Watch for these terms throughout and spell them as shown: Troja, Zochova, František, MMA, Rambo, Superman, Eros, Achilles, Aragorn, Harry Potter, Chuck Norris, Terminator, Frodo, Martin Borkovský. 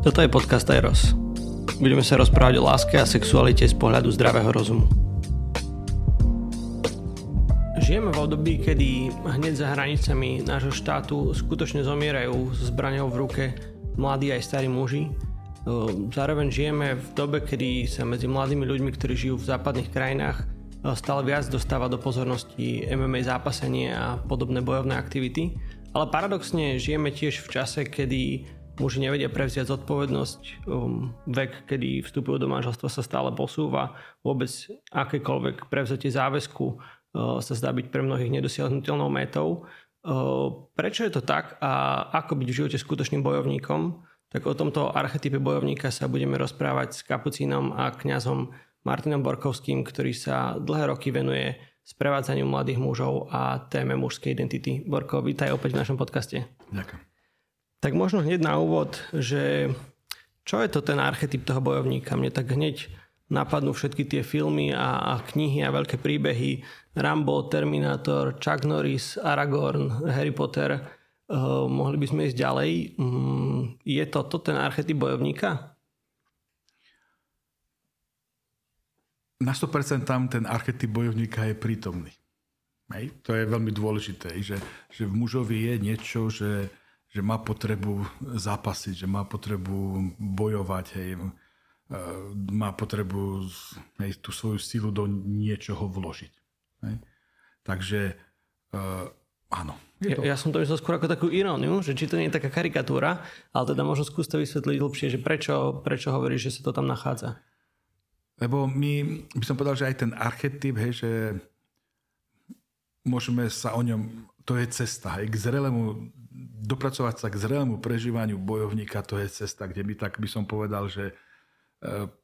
Toto je podcast Eros. Budeme sa rozprávať o láske a sexualite z pohľadu zdravého rozumu. Žijeme v období, kedy hneď za hranicami nášho štátu skutočne zomierajú s zbraňou v ruke mladí aj starí muži. Zároveň žijeme v dobe, kedy sa medzi mladými ľuďmi, ktorí žijú v západných krajinách, stále viac dostáva do pozornosti MMA zápasenie a podobné bojovné aktivity. Ale paradoxne žijeme tiež v čase, kedy muži nevedia prevziať zodpovednosť, vek, kedy vstupujú do manželstva, sa stále posúva. Vôbec akékoľvek prevzatie záväzku sa zdá byť pre mnohých nedosiahnuteľnou métou. Prečo je to tak a ako byť v živote skutočným bojovníkom? Tak o tomto archetype bojovníka sa budeme rozprávať s kapucínom a kňazom Martinom Borkovským, ktorý sa dlhé roky venuje sprevádzaniu mladých mužov a téme mužskej identity. Borko, vítaj opäť v našom podcaste. Ďakujem. Tak možno hneď na úvod, že čo je to ten archetyp toho bojovníka? Mne tak hneď napadnú všetky tie filmy a knihy a veľké príbehy. Rambo, Terminator, Chuck Norris, Aragorn, Harry Potter. Mohli by sme ísť ďalej. Je to ten archetyp bojovníka? Na 100% tam ten archetyp bojovníka je prítomný. Hej? To je veľmi dôležité, že v mužovi je niečo, že má potrebu zápasiť, že má potrebu bojovať, hej, má potrebu, hej, tú svoju silu do niečoho vložiť. Hej. Takže áno. Ja som to myslel skôr ako takú iróniu, že či to nie je taká karikatúra, ale teda možno skús to vysvetliť hlbšie, že prečo hovoríš, že sa to tam nachádza? Lebo my, by som povedal, že aj ten archetyp, hej, že môžeme sa o ňom, to je cesta, hej, k zrelému dopracovať sa k zrelému prežívaniu bojovníka, to je cesta, kde my tak by som povedal, že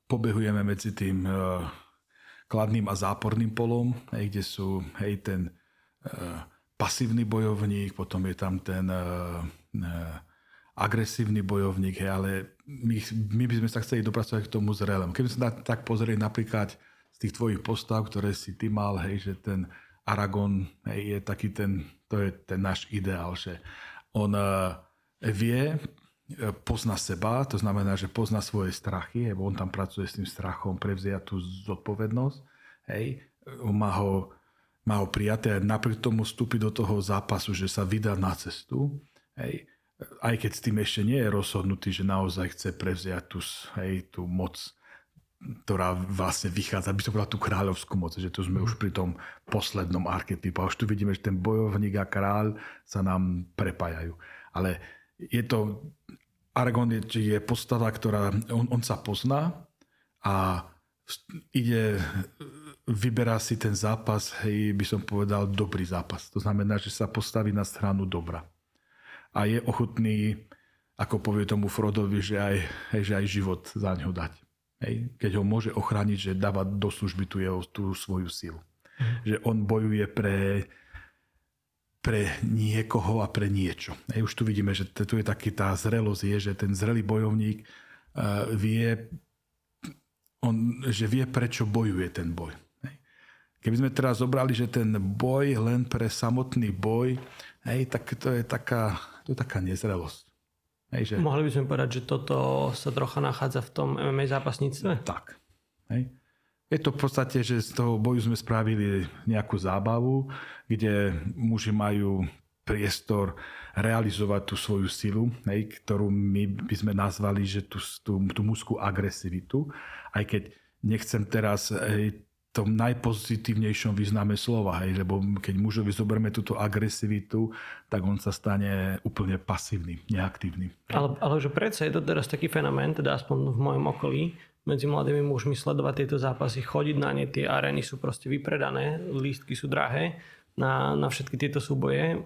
pobehujeme medzi tým kladným a záporným polom, hej, kde sú, hej, ten pasívny bojovník, potom je tam ten agresívny bojovník, hej, ale my by sme sa chceli dopracovať k tomu zrelému. Keby sme sa tak pozreli napríklad z tých tvojich postav, ktoré si ty mal, hej, že ten Aragorn, hej, je taký ten, to je ten náš ideál, že on vie, pozná seba, to znamená, že pozná svoje strachy, lebo on tam pracuje s tým strachom, prevzia tú zodpovednosť, hej, má ho prijaté a napriek tomu vstúpi do toho zápasu, že sa vydá na cestu, hej, aj keď s tým ešte nie je rozhodnutý, že naozaj chce prevziať tú, hej, tú moc, ktorá vlastne vychádza, by som povedal, tú kráľovskú moc, že tu sme už pri tom poslednom archetypu. A už tu vidíme, že ten bojovník a kráľ sa nám prepájajú. Ale je to, Aragorn je postava, ktorá, on sa pozná a ide, vyberá si ten zápas, hej, by som povedal, dobrý zápas. To znamená, že sa postaví na stranu dobra. A je ochotný, ako povie tomu Frodovi, že aj život za ňo dať. Hej, keď ho môže ochrániť, že dáva do služby tú svoju silu. Že on bojuje pre niekoho a pre niečo. Hej, už tu vidíme, že tu je taký tá zrelosť, že ten zrelý bojovník vie, prečo bojuje ten boj. Hej. Keby sme teraz zobrali, že ten boj len pre samotný boj, hej, tak to je taká nezrelosť. Hej, že... Mohli by sme povedať, že toto sa trocha nachádza v tom MMA zápasníctve? Tak. Hej. Je to v podstate, že z toho boju sme spravili nejakú zábavu, kde muži majú priestor realizovať tú svoju silu, hej, ktorú my by sme nazvali, že tú mužskú agresivitu. Aj keď nechcem teraz, hej, v tom najpozitívnejšom význame slova, hej, lebo keď mužovi zoberme túto agresivitu, tak on sa stane úplne pasívny, neaktívny. Ale že predsa je to teraz taký fenomén, teda aspoň v mojom okolí, medzi mladými mužmi sledovať tieto zápasy, chodiť na ne, tie arény sú proste vypredané, lístky sú drahé na všetky tieto súboje.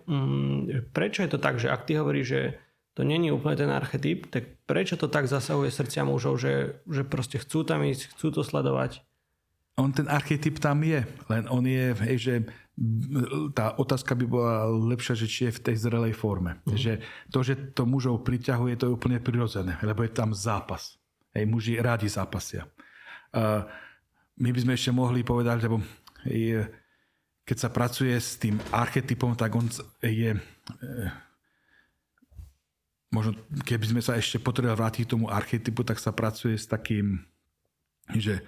Prečo je to tak, že ak ty hovoríš, že to není úplne ten archetyp, tak prečo to tak zasahuje srdcia mužov, že proste chcú tam ísť, chcú to sledovať? On ten archetyp tam je, len on je, hej, že tá otázka by bola lepšia, že či je v tej zrelej forme. Mm-hmm. Že to mužov priťahuje, to je úplne prirodzené, lebo je tam zápas. Hej, muži rádi zápasia. My by sme ešte mohli povedať, lebo hej, keď sa pracuje s tým archetypom, tak on je... možno keby sme sa ešte potrebovali vrátiť k tomu archetypu, tak sa pracuje s takým, že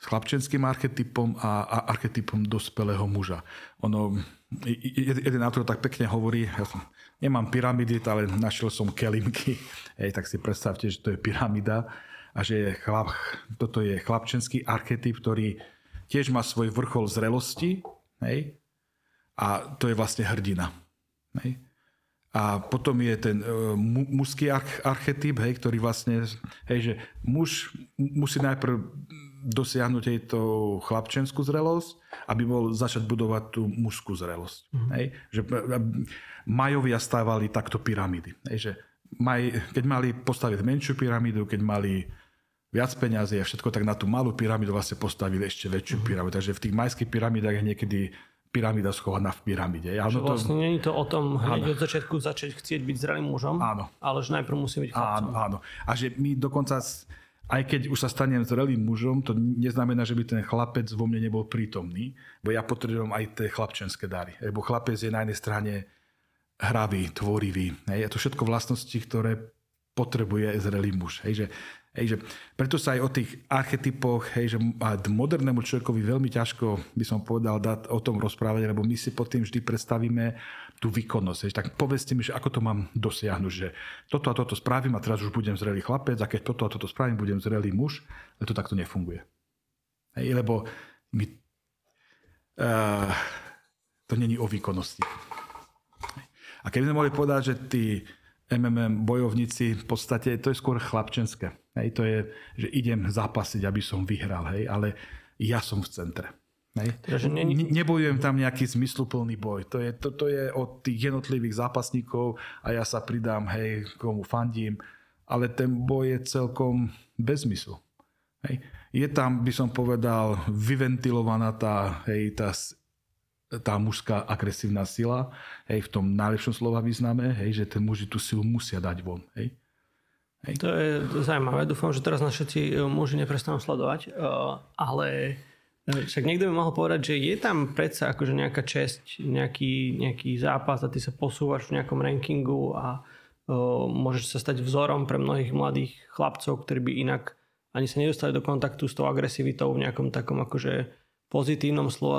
s chlapčenským archetypom a archetypom dospelého muža. Ono, jeden autor tak pekne hovorí, ja som, nemám pyramídy, ale našiel som kelímky. Tak si predstavte, že to je pyramída a že toto je chlapčenský archetyp, ktorý tiež má svoj vrchol zrelosti, hej? A to je vlastne hrdina. Hej? A potom je ten mužský archetyp, hej, ktorý vlastne, hej, že muž musí najprv dosiahnuť aj tú chlapčenskú zrelosť, aby mohol začať budovať tú mužskú zrelosť. Mm-hmm. Hej, že Majovia stávali takto pyramidy. Hej, že keď mali postaviť menšiu pyramidu, keď mali viac peňazí a všetko, tak na tú malú pyramidu vlastne postavili ešte väčšiu pyramidu. Takže v tých majských pyramidách je niekedy pyramída schovaná v pyramide. Že vlastne nie je to o tom hneď od začiatku začať chcieť byť zrelým mužom, áno, ale že najprv musí byť chlapcom. Áno, áno. A že my dokonca, aj keď už sa stanem zrelým mužom, to neznamená, že by ten chlapec vo mne nebol prítomný, bo ja potrebujem aj tie chlapčenské dary. Lebo chlapec je na jednej strane hravý, tvorivý. Je to všetko vlastnosti, ktoré potrebuje zrelý muž. Hej, že preto sa aj o tých archetypoch, hej, že modernému človekovi veľmi ťažko, by som povedal, dať o tom rozprávať, lebo my si pod tým vždy predstavíme tú výkonnosť. Hej, tak povedzte mi, že ako to mám dosiahnuť, že toto a toto spravím a teraz už budem zrelý chlapec a keď toto a toto spravím, budem zrelý muž, ale to takto nefunguje. Hej, lebo my, to není o výkonnosti. A keby sme mohli povedať, že tí MMM bojovníci v podstate, to je skôr chlapčenské. Hej, to je, že idem zápasiť, aby som vyhral, hej, ale ja som v centre. Hej. Nebojujem tam nejaký zmysluplný boj. To je od tých jednotlivých zápasníkov a ja sa pridám, hej, komu fandím, ale ten boj je celkom bez zmyslu. Hej. Je tam, by som povedal, vyventilovaná tá mužská agresívna sila, hej, v tom najlepšom slova význame, hej, že ten muži tú silu musia dať von. Hej. Hej. To je zaujímavé. Dúfam, že teraz na všetci muži neprestanú sledovať, ale však niekto by mohol povedať, že je tam predsa akože nejaká česť, nejaký zápas a ty sa posúvaš v nejakom rankingu a môžeš sa stať vzorom pre mnohých mladých chlapcov, ktorí by inak ani sa nedostali do kontaktu s tou agresivitou v nejakom takom akože pozitívnom slova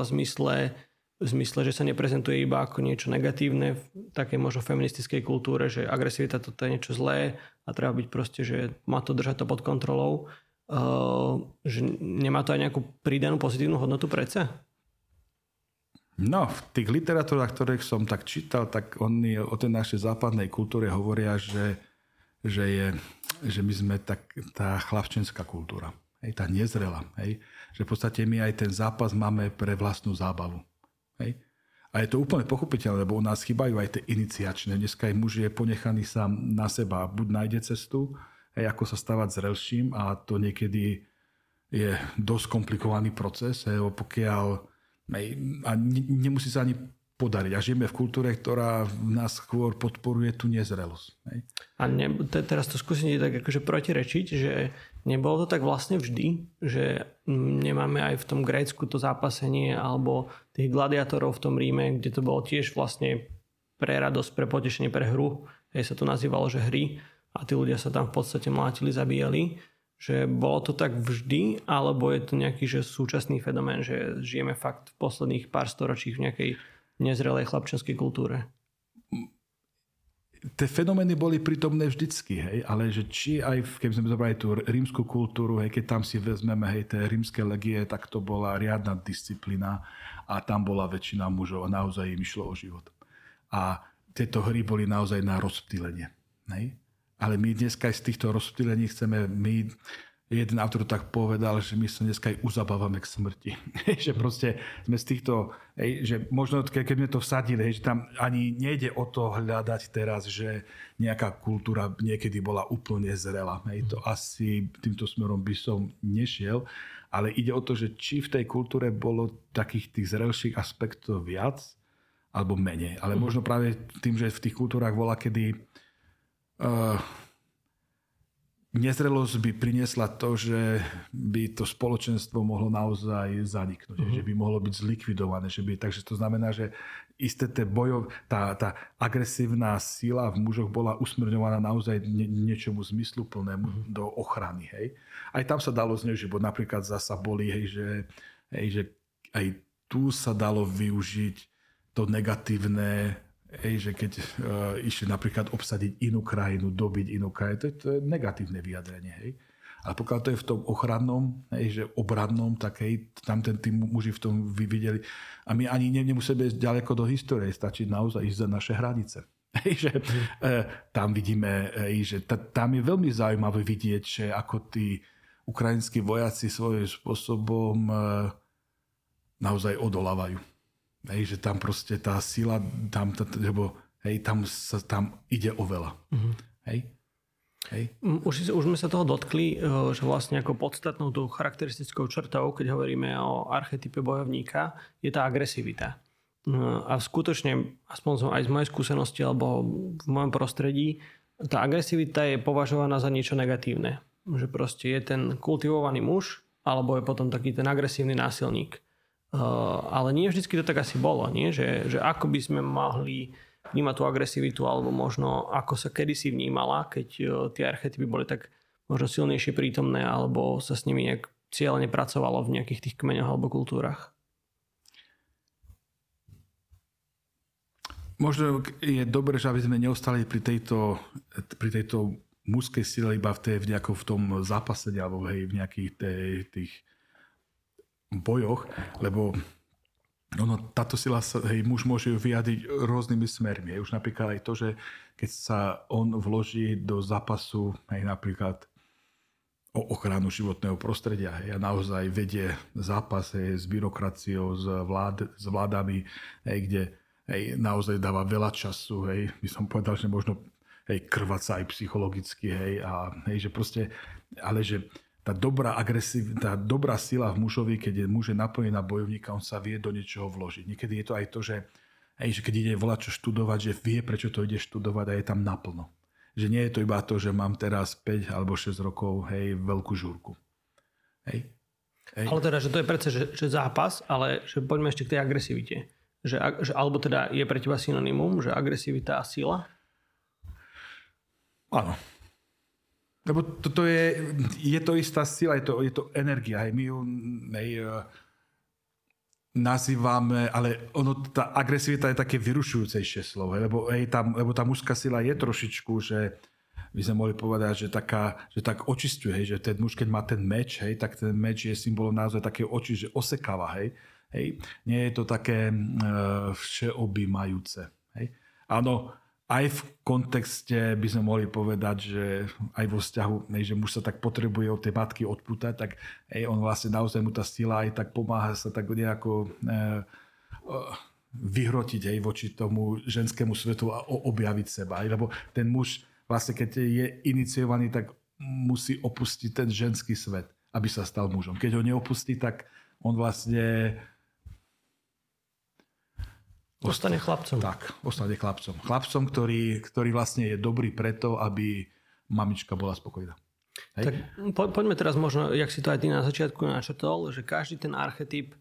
v zmysle, že sa neprezentuje iba ako niečo negatívne v takej možno feministickej kultúre, že agresivita toto je niečo zlé a treba byť proste, že má to držať to pod kontrolou, že nemá to aj nejakú pridanú pozitívnu hodnotu predsa? No, v tých literatúrach, ktorých som tak čítal, tak oni o tej našej západnej kultúre hovoria, že my sme tá chlapčenská kultúra, hej, tá nezrela, hej, že v podstate my aj ten zápas máme pre vlastnú zábavu. Hej. A je to úplne pochopiteľné, lebo u nás chýbajú aj tie iniciačné. Dneska aj muž je ponechaný sám na seba. Buď nájde cestu, hej, ako sa stávať zrelším, a to niekedy je dosť komplikovaný proces, hej, pokiaľ a nemusí sa ani podariť. A žijeme v kultúre, ktorá v nás skôr podporuje tú nezrelosť. Hej. A teraz to skúsim tak akože protirečiť, že nebolo to tak vlastne vždy, že nemáme aj v tom Grécku to zápasenie alebo tých gladiátorov v tom Ríme, kde to bolo tiež vlastne pre radosť, pre potešenie, pre hru. Hej, sa to nazývalo, že hry, a tí ľudia sa tam v podstate mlátili, zabíjali. Že bolo to tak vždy, alebo je to nejaký že súčasný fenomén, že žijeme fakt v posledných pár storočích v nejakej nezrelej chlapčenskej kultúre? Tie fenomény boli prítomné vždycky, hej, ale že či aj, keby sme zobrali tú rímsku kultúru, hej, keď tam si vezmeme, hej, tie rímske legie, tak to bola riadna disciplína a tam bola väčšina mužov a naozaj im išlo o život. A tieto hry boli naozaj na rozptýlenie. Hej. Ale my dneska aj z týchto rozptýlení chceme, jeden autor tak povedal, že my sa dneska aj uzabávame k smrti. Že proste sme z týchto, že možno keď sme to vsadili, že tam ani nejde o to hľadať teraz, že nejaká kultúra niekedy bola úplne zrela. To asi týmto smerom by som nešiel, ale ide o to, že či v tej kultúre bolo takých tých zrelších aspektov viac alebo menej. Ale možno práve tým, že v tých kultúrach bola kedy nezrelosť by priniesla to, že by to spoločenstvo mohlo naozaj zaniknúť, že by mohlo byť zlikvidované. Že by, takže to znamená, že isté tie bojov, tá agresívna sila v mužoch bola usmerňovaná naozaj niečomu zmysluplnému do ochrany. Hej. Aj tam sa dalo zneužiť, bo napríklad zasa boli, že aj tu sa dalo využiť to negatívne. Hej, že keď išli napríklad obsadiť inú krajinu, dobiť inú krajinu, to je negatívne vyjadrenie. Hej. Ale pokiaľ to je v tom ochrannom, hej, že obradnom, tak hej, tam ten tým muži v tom videli. A my ani nemusíme ísť ďaleko do histórie, stačí naozaj ísť za naše hranice. Hej, že, tam vidíme, hej, že tam je veľmi zaujímavé vidieť, že ako tí ukrajinskí vojaci svojím spôsobom naozaj odolávajú. Hej, že tam proste tá sila, tam ide o veľa. Hej? Hej? Už sme sa toho dotkli, že vlastne ako podstatnou tú charakteristickou črtou, keď hovoríme o archetype bojovníka, je tá agresivita. A skutočne, aspoň aj z mojej skúsenosti alebo v mojom prostredí, tá agresivita je považovaná za niečo negatívne. Že proste je ten kultivovaný muž, alebo je potom taký ten agresívny násilník. Ale nie vždycky to tak asi bolo, nie? Že ako by sme mohli vnímať tú agresivitu, alebo možno ako sa kedysi vnímala, keď tie archetypy boli tak možno silnejšie prítomné, alebo sa s nimi nejak cieľne pracovalo v nejakých tých kmeňoch alebo kultúrach. Možno je dobré, že aby sme neostali pri tejto mužskej sile iba v tom zápase alebo v nejakých tých bojoch, lebo táto sila sa, hej, muž môže vyjadriť rôznymi smermi. Hej. Už napríklad aj to, že keď sa on vloží do zápasu, hej, napríklad o ochranu životného prostredia, hej, a naozaj vedie zápas, hej, s byrokraciou, s vládami, hej, kde, hej, naozaj dáva veľa času, hej, by som povedal, že možno, hej, krváca aj psychologicky, hej, a hej, že proste, ale že tá dobrá sila v mužovi, keď je muž napojený na bojovníka, on sa vie do niečoho vložiť. Niekedy je to aj to, že keď ide voľačo študovať, že vie, prečo to ide študovať a je tam naplno. Že nie je to iba to, že mám teraz 5 alebo 6 rokov, hej, veľkú žúrku. Hej. Hej. Ale teda, že to je predsa, že zápas, ale že poďme ešte k tej agresivite. Že, alebo teda je pre teba synonymum, že agresivita a sila? Áno. Lebo toto je to istá sila, je to energia. Hej. My ju nazývame, ale ono, tá agresivita je také vyrušujúcejšie slovo. Lebo tá mužská sila je trošičku, že by sme mohli povedať, že tak očistuje. Hej. Že ten muž, keď má ten meč, hej, tak ten meč je symbolom naozaj takého oči, že osekáva. Hej. Hej. Nie je to také všeobjímajúce. Hej. Áno. Aj v kontexte by sme mohli povedať, že aj vo vzťahu, že muž sa tak potrebuje od tej matky odpútať, tak on vlastne naozaj mu tá sila aj tak pomáha sa tak nejako vyhrotiť aj voči tomu ženskému svetu a objaviť seba. Lebo ten muž vlastne, keď je iniciovaný, tak musí opustiť ten ženský svet, aby sa stal mužom. Keď ho neopustí, tak on vlastne ostane chlapcom. Tak, ostane chlapcom. Chlapcom, ktorý vlastne je dobrý preto, aby mamička bola spokojná. Hej? Tak poďme teraz možno, jak si to aj ty na začiatku načrtol, že každý ten archetyp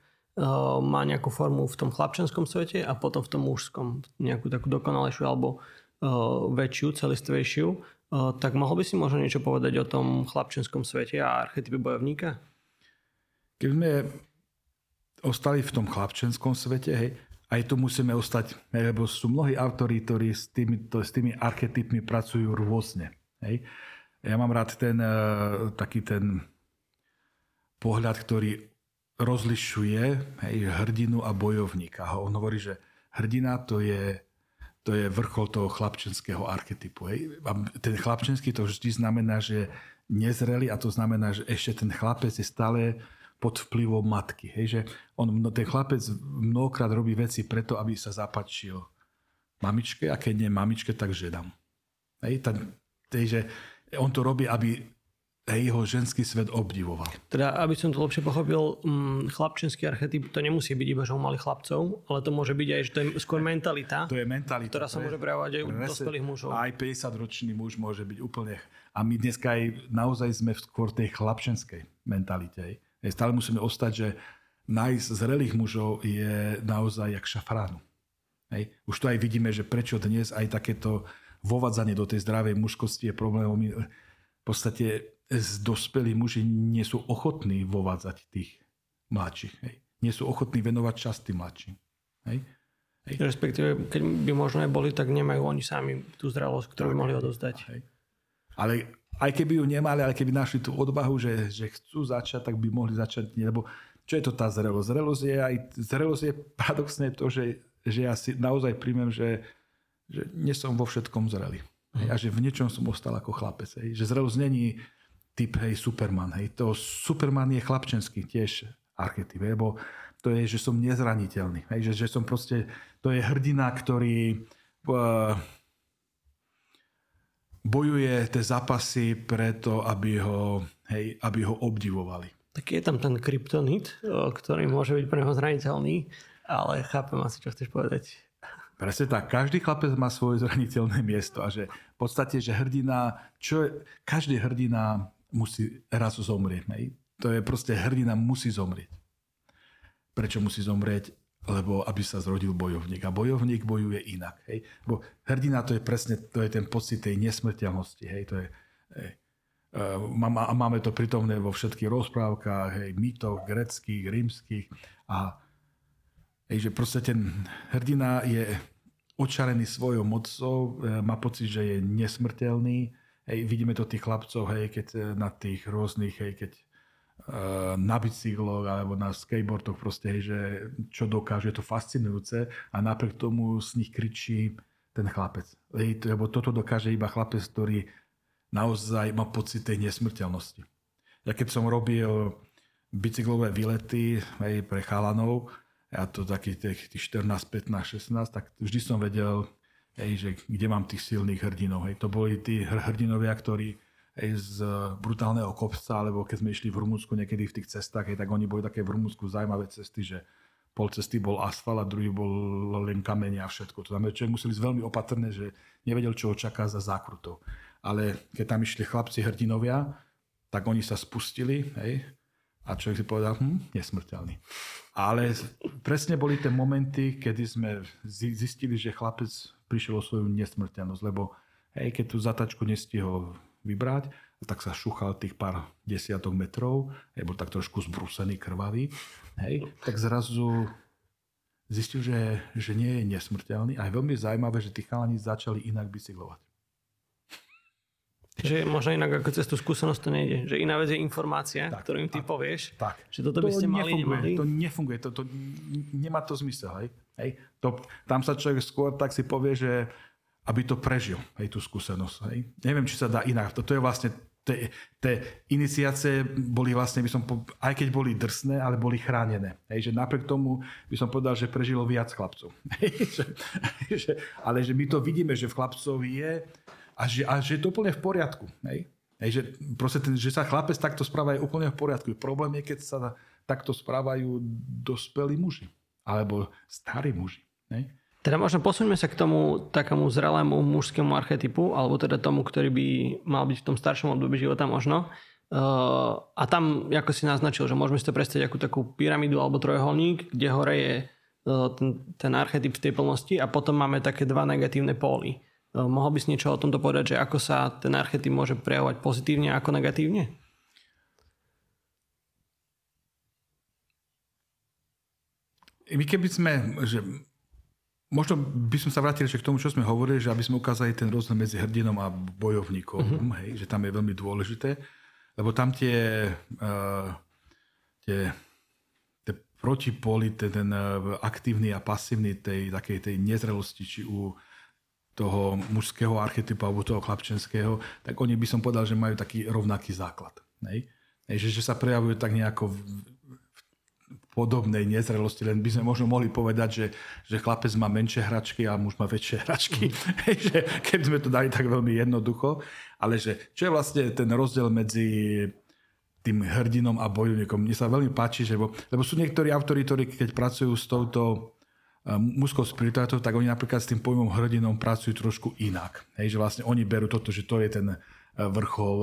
má nejakú formu v tom chlapčenskom svete a potom v tom mužskom, nejakú takú dokonalejšiu alebo väčšiu, celistvejšiu. Tak mohol by si možno niečo povedať o tom chlapčenskom svete a archetype bojovníka? Keby sme ostali v tom chlapčenskom svete, hej, aj tu musíme ostať, lebo sú mnohí autori, ktorí s tými archetypmi pracujú rôzne. Hej. Ja mám rád taký ten pohľad, ktorý rozlišuje, hej, hrdinu a bojovníka. On hovorí, že hrdina to je vrchol toho chlapčenského archetypu. Hej. A ten chlapčenský to vždy znamená, že je nezrelý a to znamená, že ešte ten chlapec je stále pod vplyvom matky. Hej, že ten chlapec mnohokrát robí veci preto, aby sa zapáčil mamičke, a keď nie mamičke, tak ženám. Hej, že on to robí, aby jeho ženský svet obdivoval. Teda, aby som to lepšie pochopil, chlapčenský archetyp to nemusí byť iba, že ho mali chlapcov, ale to môže byť aj, že to je skôr mentalita, ktorá sa môže prejavovať aj u dospelých mužov. Aj 50-ročný muž môže byť úplne... A my dneska aj naozaj sme skôr tej chlapčenskej mentalite. Stále musíme ostať, že nájsť zrelých mužov je naozaj jak šafránu. Hej. Už to aj vidíme, že prečo dnes aj takéto vovádzanie do tej zdravej mužskosti je problémom. V podstate dospelí muži nie sú ochotní vovádzať tých mladších. Hej. Nie sú ochotní venovať čas tým mladším. Hej. Hej. Respektíve, keď by možno aj boli, tak nemajú oni sami tú zrelosť, ktorú by mohli odovzdať. Hej. Ale aj keby ju nemali, ale keby našli tú odvahu, že chcú začať, tak by mohli začať. Lebo čo je to tá zrelosť? Zrelosť je paradoxne to, že ja si naozaj príjmem, že nie som vo všetkom zrelý. Hej, a že v niečom som ostal ako chlapec. Hej, že zrelosť není typ Superman. Hej, to Superman je chlapčenský tiež archetyp. Hej, lebo to je, že som nezraniteľný. Hej, že som proste... To je hrdina, ktorý bojuje tie zápasy preto, aby ho obdivovali. Tak je tam ten kryptonit, ktorý môže byť pre neho zraniteľný, ale chápem asi, čo chceš povedať. Presne tak. Každý chlapec má svoje zraniteľné miesto. A že v podstate, že hrdina... Každý hrdina musí raz zomrieť. Ne? To je proste hrdina musí zomrieť. Prečo musí zomrieť? Lebo aby sa zrodil bojovník. A bojovník bojuje inak. Hej? Lebo hrdina to je presne to je ten pocit tej nesmrteľnosti. Hej? To je... Hej. A máme to pritomné vo všetkých rozprávkach, hej, mýtoch, gréckych, rímskych. A hej, že proste ten hrdina je očarený svojou mocou, má pocit, že je nesmrteľný. Hej, vidíme to tých chlapcov, hej, keď na tých rôznych, hej, keď na bicykloch alebo na skateboardoch proste, hej, že čo dokáže, je to fascinujúce a napriek tomu z nich kričí ten chlapec. Hej, lebo toto dokáže iba chlapec, ktorý naozaj má pocit tej nesmrteľnosti. Ja keď som robil bicyklové výlety, hej, pre chalanov, ja to taký tých 14, 15, 16, tak vždy som vedel, hej, že kde mám tých silných hrdinov. Hej. To boli tí hrdinovia, ktorí hej, z brutálneho kopca, alebo keď sme išli v Rumunsku niekedy v tých cestách, hej, tak oni boli také v Rumunsku zaujímavé cesty, že pol cesty bol asfalt a druhý bol len kamene a všetko. To znamená, človek musel ísť veľmi opatrne, že nevedel, čo ho čaká za zákrutou. Ale keď tam išli chlapci hrdinovia, tak oni sa spustili, hej, a človek si povedal, nesmrteľný. Ale presne boli tie momenty, kedy sme zistili, že chlapec prišiel o svoju nesmrteľnosť, lebo hej, keď tú zatačku nestihol vybrať, tak sa šúchal tých pár desiatok metrov, hej, bol tak trošku zbrúsený, krvavý, hej, tak zrazu zistil, že nie je nesmrteľný. A je veľmi zaujímavé, že tí chalani začali inak bicyklovať. Že možno inak ako cez tú skúsenosť to nejde. Že iná vec je informácia, tak, ktorým ty povieš, tak. Že toto by ste mali, nemali. To nefunguje, to nemá to zmysel. Hej? Hej? Tam sa človek skôr tak si povie, že aby to prežil, hej, tú skúsenosť. Hej? Neviem, či sa dá inak. To je vlastne, tie iniciácie boli vlastne, aj keď boli drsné, ale boli chránené. Hej? Že napriek tomu by som povedal, že prežilo viac chlapcov. Hej? Ale že my to vidíme, že v chlapcov je... A že je to úplne v poriadku. Hej? Hej, že, proste že sa chlapec takto správa je úplne v poriadku. Problém je, keď sa takto správajú dospelí muži. Alebo starí muži. Hej? Teda možno posuňme sa k tomu takému zrelému mužskému archetypu, alebo teda tomu, ktorý by mal byť v tom staršom období života možno. A tam, ako si naznačil, že môžeme si to predstaviť ako takú pyramídu alebo trojuholník, kde hore je ten archetyp v tej plnosti a potom máme také dva negatívne póly. Mohol by si niečo o tomto povedať, že ako sa ten archetyp môže prejavovať pozitívne ako negatívne? My keby sme, že možno by som sa vrátil k tomu, čo sme hovorili, že aby sme ukázali ten rozdiel medzi hrdinom a bojovníkom, hej, že tam je veľmi dôležité, lebo tam tie protipóly, ten aktívny a pasívny tej nezrelosti, či u toho mužského archetypu alebo toho chlapčenského, tak oni by som povedal, že majú taký rovnaký základ. Hej? Že sa prejavujú tak nejako v podobnej nezrelosti, len by sme možno mohli povedať, že chlapec má menšie hračky a muž má väčšie hračky. Keby sme to dali tak veľmi jednoducho. Ale že, čo je vlastne ten rozdiel medzi tým hrdinom a bojovníkom? Mne sa veľmi páči, že lebo sú niektorí autori, ktorí keď pracujú s touto mužskou spiritualitou, tak oni napríklad s tým pojmom hrdinom pracujú trošku inak. Hej, že vlastne oni berú toto, že to je ten vrchol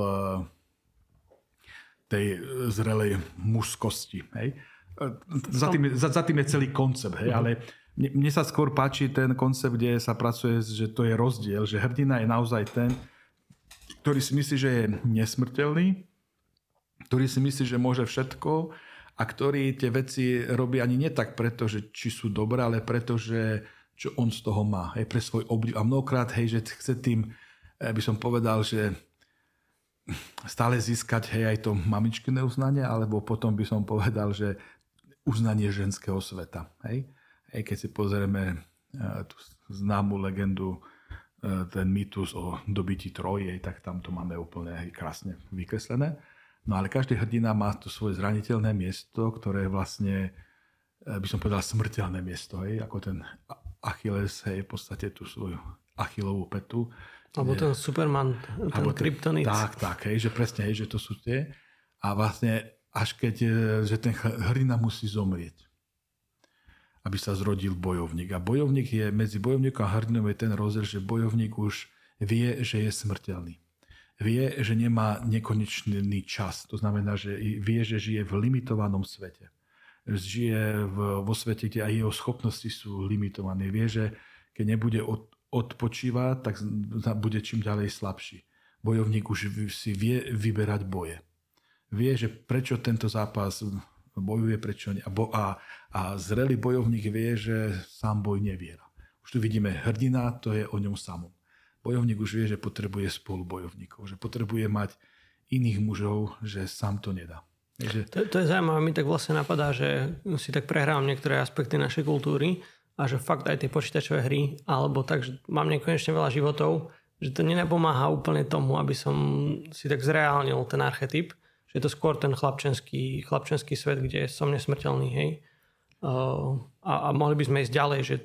tej zrelej mužskosti. Hej. Za tým je celý koncept, hej, ale mne sa skôr páči ten koncept, kde sa pracuje, že to je rozdiel, že hrdina je naozaj ten, ktorý si myslí, že je nesmrteľný, ktorý si myslí, že môže všetko a ktorý tie veci robí ani nie tak preto, že či sú dobré, ale preto, že čo on z toho má, hej, pre svoj obdiv. A mnohokrát, hej, že chce tým, by som povedal, že stále získať, hej, aj to mamičkyné uznanie, alebo potom by som povedal, že uznanie ženského sveta. Hej? Hej, keď si pozrieme tú známú legendu, ten mýtus o dobití Troje, tak tam to máme úplne, hej, krásne vykreslené. No ale každý hrdina má to svoje zraniteľné miesto, ktoré je vlastne, by som povedal, smrteľné miesto. Hej? Ako ten Achilles, hej, v podstate tú svoju Achillovú petu. Alebo ten Superman, ten kryptonit. Tak, hej, že presne, hej, že to sú tie. A vlastne až keď že ten hrdina musí zomrieť, aby sa zrodil bojovník. A bojovník je, medzi bojovníkom a hrdinom je ten rozdiel, že bojovník už vie, že je smrteľný. Vie, že nemá nekonečný čas. To znamená, že vie, že žije v limitovanom svete. Žije vo svete, kde aj jeho schopnosti sú limitované. Vie, že keď nebude odpočíva, tak bude čím ďalej slabší. Bojovník už si vie vyberať boje. Vie, že prečo tento zápas bojuje, prečo nie. A zrelý bojovník vie, že sám boj neviera. Už tu vidíme hrdina, to je o ňom samom. Bojovník už vie, že potrebuje spolubojovníkov, že potrebuje mať iných mužov, že sám to nedá. To je zaujímavé. Mi tak vlastne napadá, že si tak prehrám niektoré aspekty našej kultúry, a že fakt aj tie počítačové hry, alebo tak, že mám nekonečne veľa životov, že to nenapomáha úplne tomu, aby som si tak zreálnil ten archetyp, že je to skôr ten chlapčenský svet, kde som nesmrteľný, hej. A mohli by sme ísť ďalej, že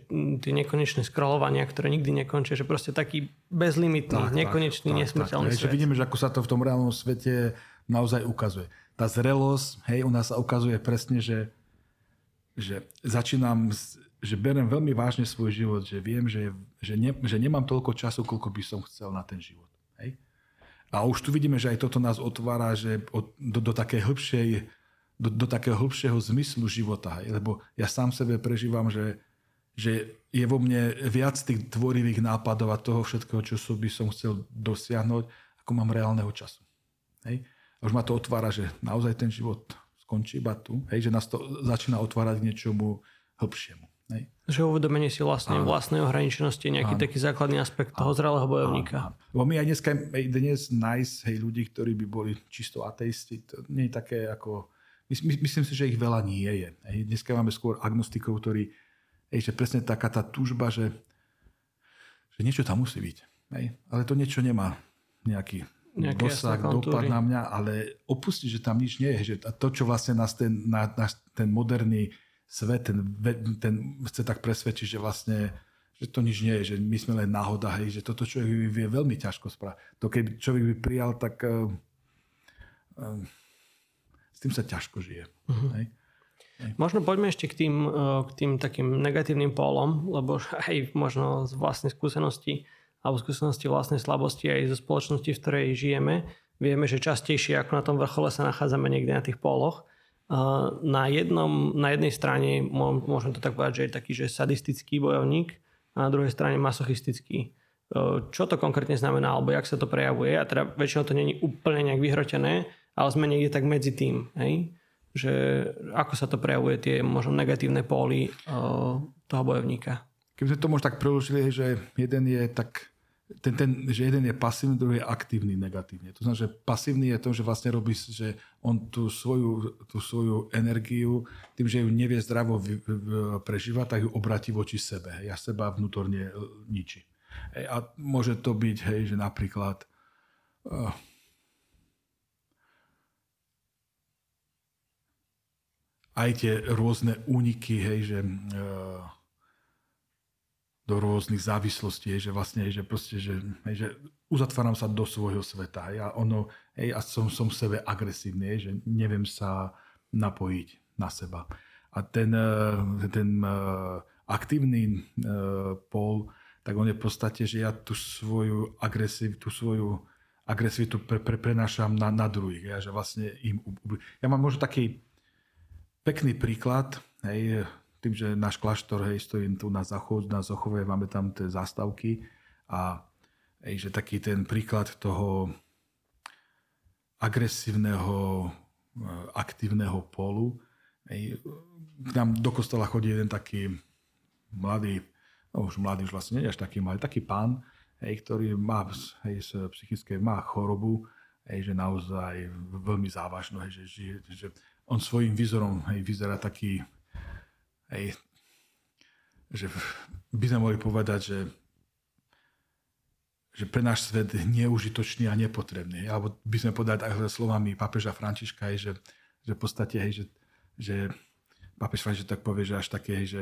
tie nekonečné scrollovania, ktoré nikdy nekončia, že proste taký bezlimitný, nekonečný, nesmrteľný svet. Vidíme, že ako sa to v tom reálnom svete naozaj ukazuje. Tá zrelosť, hej, ona sa ukazuje presne, že začínam... že beriem veľmi vážne svoj život, že viem, že nemám toľko času, koľko by som chcel na ten život. Hej? A už tu vidíme, že aj toto nás otvára, že do takého hĺbšieho zmyslu života. Hej? Lebo ja sám sebe prežívam, že je vo mne viac tých tvorivých nápadov a toho všetkého, čo by som chcel dosiahnuť, ako mám reálneho času. Hej? A už ma to otvára, že naozaj ten život skončí iba tu. Hej? Že nás to začína otvárať k niečomu hĺbšiemu. Hej. Že uvedomenie si vlastnej ohraničenosti, nejaký taký základný aspekt toho zrelého bojovníka. Lebo my aj dnes nájsť, hej, ľudí, ktorí by boli čisto ateisti, to nie je také ako... Myslím si, že ich veľa nie je. Hej. Dneska máme skôr agnostikov, ktorí... Hej, že presne taká tá túžba, že niečo tam musí byť. Hej. Ale to niečo nemá nejaký dosah, dopad na mňa, ale opustiť, že tam nič nie je. Že to, čo vlastne nás ten moderný svet, ten chce tak presvedčiť, že vlastne, že to nič nie je, že my sme len náhoda, hej, že toto človek je veľmi ťažko spraviť. To keď človek by prijal, tak s tým sa ťažko žije. Uh-huh. Hej. Možno poďme ešte k tým takým negatívnym pólom, lebo aj možno z vlastnej skúsenosti alebo skúsenosti vlastnej slabosti aj zo spoločnosti, v ktorej žijeme, vieme, že častejšie ako na tom vrchole sa nachádzame niekde na tých póloch. Na jednej strane môžem to tak povedať, že je taký, že sadistický bojovník a na druhej strane masochistický. Čo to konkrétne znamená, alebo jak sa to prejavuje? A teda väčšinou to nie je úplne nejak vyhrotené, ale sme niekde tak medzi tým. Hej? Že ako sa to prejavuje, tie možno negatívne póly toho bojovníka. Keby sme to možno tak preložili, že jeden je tak... že jeden je pasívny, druhý je aktívny negatívne. To znamená, že pasívny je to, že vlastne robí, že on tú svoju energiu, tým, že ju nevie zdravo prežívať, tak ju obratí voči sebe. Hej. Ja seba vnútorne ničí. Hej. A môže to byť, hej, že napríklad aj tie rôzne úniky, hej, že do rôznych závislostí, hej, že vlastne, hej, že proste, že, hej, že uzatváram sa do svojho sveta, hej, a ono, hej, a som v sebe agresívny, hej, že neviem sa napojiť na seba. A ten aktívny pól, tak on je v podstate, že ja tú svoju agresivitu prenášam na druhých, hej, že vlastne im ubližujem. Ja mám možno taký pekný príklad, hej, tým, že náš kláštor, hej, stojím tu na Zochovej, máme tam tie zástavky a hej, že taký ten príklad toho agresívneho, aktívneho polu. Hej, k nám do kostola chodí jeden taký mladý, už vlastne nie až taký mladý, taký pán, hej, ktorý má z psychickej chorobu, hej, že naozaj veľmi závažnú, hej, že on svojím výzorom, hej, vyzerá taký, hej, že by sme mohli povedať, že pre náš svet nie je užitočný a nepotrebný. Alebo by sme povedali aj slovami pápeža Františka, hej, že v podstate, hej, že pápež František tak povie, že až také, hej, že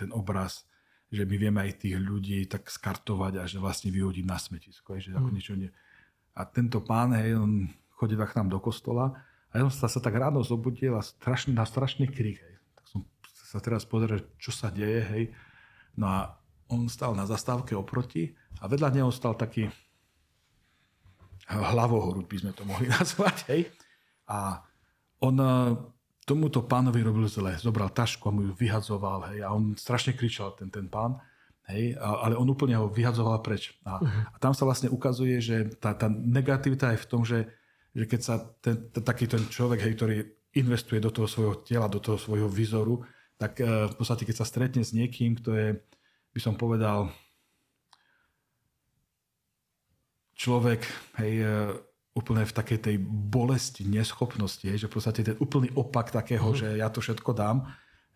ten obraz, že my vieme aj tých ľudí tak skartovať a že vlastne vyhodiť na smetisko. Hej, že ako niečo nie. A tento pán, hej, on chodil k nám do kostola a on sa tak ráno zobudil a na strašný krik, hej. Sa teraz pozerať, čo sa deje, hej. No a on stál na zastávke oproti a vedľa neho stál taký hlavohorúb, by sme to mohli nazvať, hej. A on tomuto pánovi robil zle. Zobral tašku a mu ju vyhadzoval, hej. A on strašne kričal, ten pán, hej. Ale on úplne ho vyhadzoval preč. A tam sa vlastne ukazuje, že tá negativita je v tom, že keď sa takýto človek, hej, ktorý investuje do toho svojho tela, do toho svojho výzoru, tak v podstate, keď sa stretne s niekým, kto je, by som povedal, človek, hej, úplne v takej tej bolesti, neschopnosti, hej, že v podstate ten úplný opak takého, že ja to všetko dám,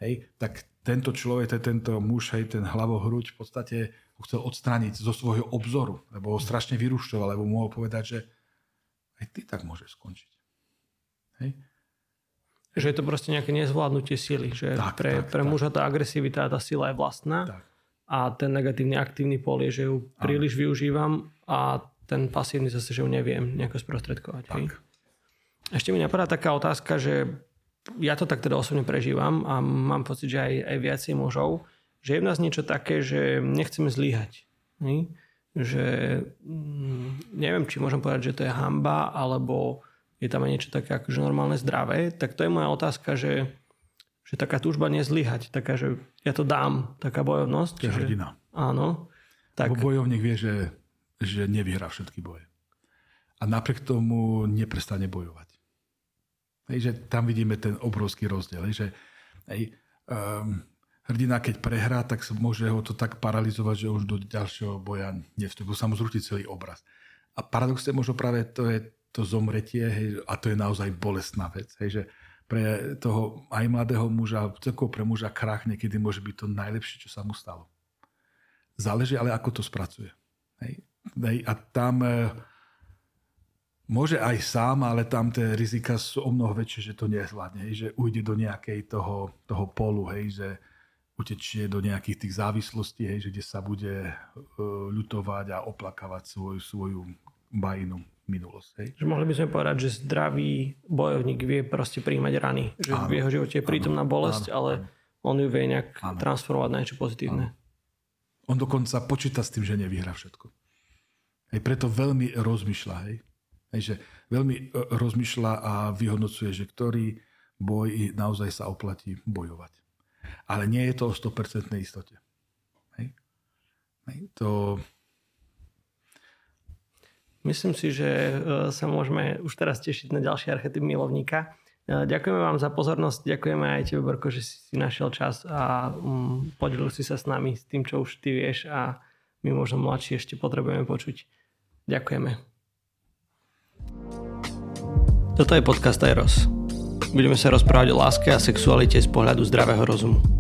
hej, tak tento človek, tento muž, hej, ten hlavohruď v podstate ho chcel odstrániť zo svojho obzoru, lebo ho strašne vyrušoval, lebo mohol povedať, že aj ty tak môžeš skončiť. Hej. Že je to proste nejaké nezvládnutie sily. Že tak, pre muža tá agresivita, tá sila je vlastná. Tak. A ten negatívny, aktívny pól je, že ju príliš využívam a ten pasívny zase, že ju neviem nejako sprostredkovať. Ešte mi napadá taká otázka, že ja to tak teda osobne prežívam a mám pocit, že aj viacej mužov, že je v nás niečo také, že nechceme zlyhať. Že neviem, či môžem povedať, že to je hanba, alebo je tam aj niečo také akože normálne zdravé, tak to je moja otázka, že taká túžba nezlyhať, taká, že ja to dám, taká bojovnosť. Že hrdina. Áno. Tak... Lebo bojovník vie, že nevyhrá všetky boje. A napriek tomu neprestane bojovať. Hej, že tam vidíme ten obrovský rozdiel. Hej, že hrdina, keď prehrá, tak môže ho to tak paralizovať, že už do ďalšieho boja nevstupuje. Sa mu zrúti celý obraz. A paradoxne možno práve to je to zomretie, hej, a to je naozaj bolestná vec, hej, že pre toho aj mladého muža, celkovo pre muža krach niekedy môže byť to najlepšie, čo sa mu stalo. Záleží ale, ako to spracuje. Hej. A tam môže aj sám, ale tam tie rizika sú o mnoho väčšie, že to nezvládne, hej, že ujde do nejakej toho polu, hej, že utečie do nejakých tých závislostí, hej, že kde sa bude ľutovať a oplakávať svoju bajinu. Minulosť. Hej. Že mohli by sme povedať, že zdravý bojovník vie proste prijímať rany. Že áno, v jeho živote je prítomná bolesť, áno, ale on ju vie nejak transformovať na niečo pozitívne. Áno. On dokonca počíta s tým, že nevyhrá všetko. Hej, preto veľmi rozmýšľa. Hej. Hej, že veľmi rozmýšľa a vyhodnocuje, že ktorý boj naozaj sa oplatí bojovať. Ale nie je to o 100% istote. Hej. Hej, to... Myslím si, že sa môžeme už teraz tešiť na ďalší archetyp milovníka. Ďakujeme vám za pozornosť, ďakujeme aj tebe, Borko, že si našiel čas a podelil si sa s nami s tým, čo už ty vieš a my možno mladší ešte potrebujeme počuť. Ďakujeme. Toto je podcast Eros. Budeme sa rozprávať o láske a sexualite z pohľadu zdravého rozumu.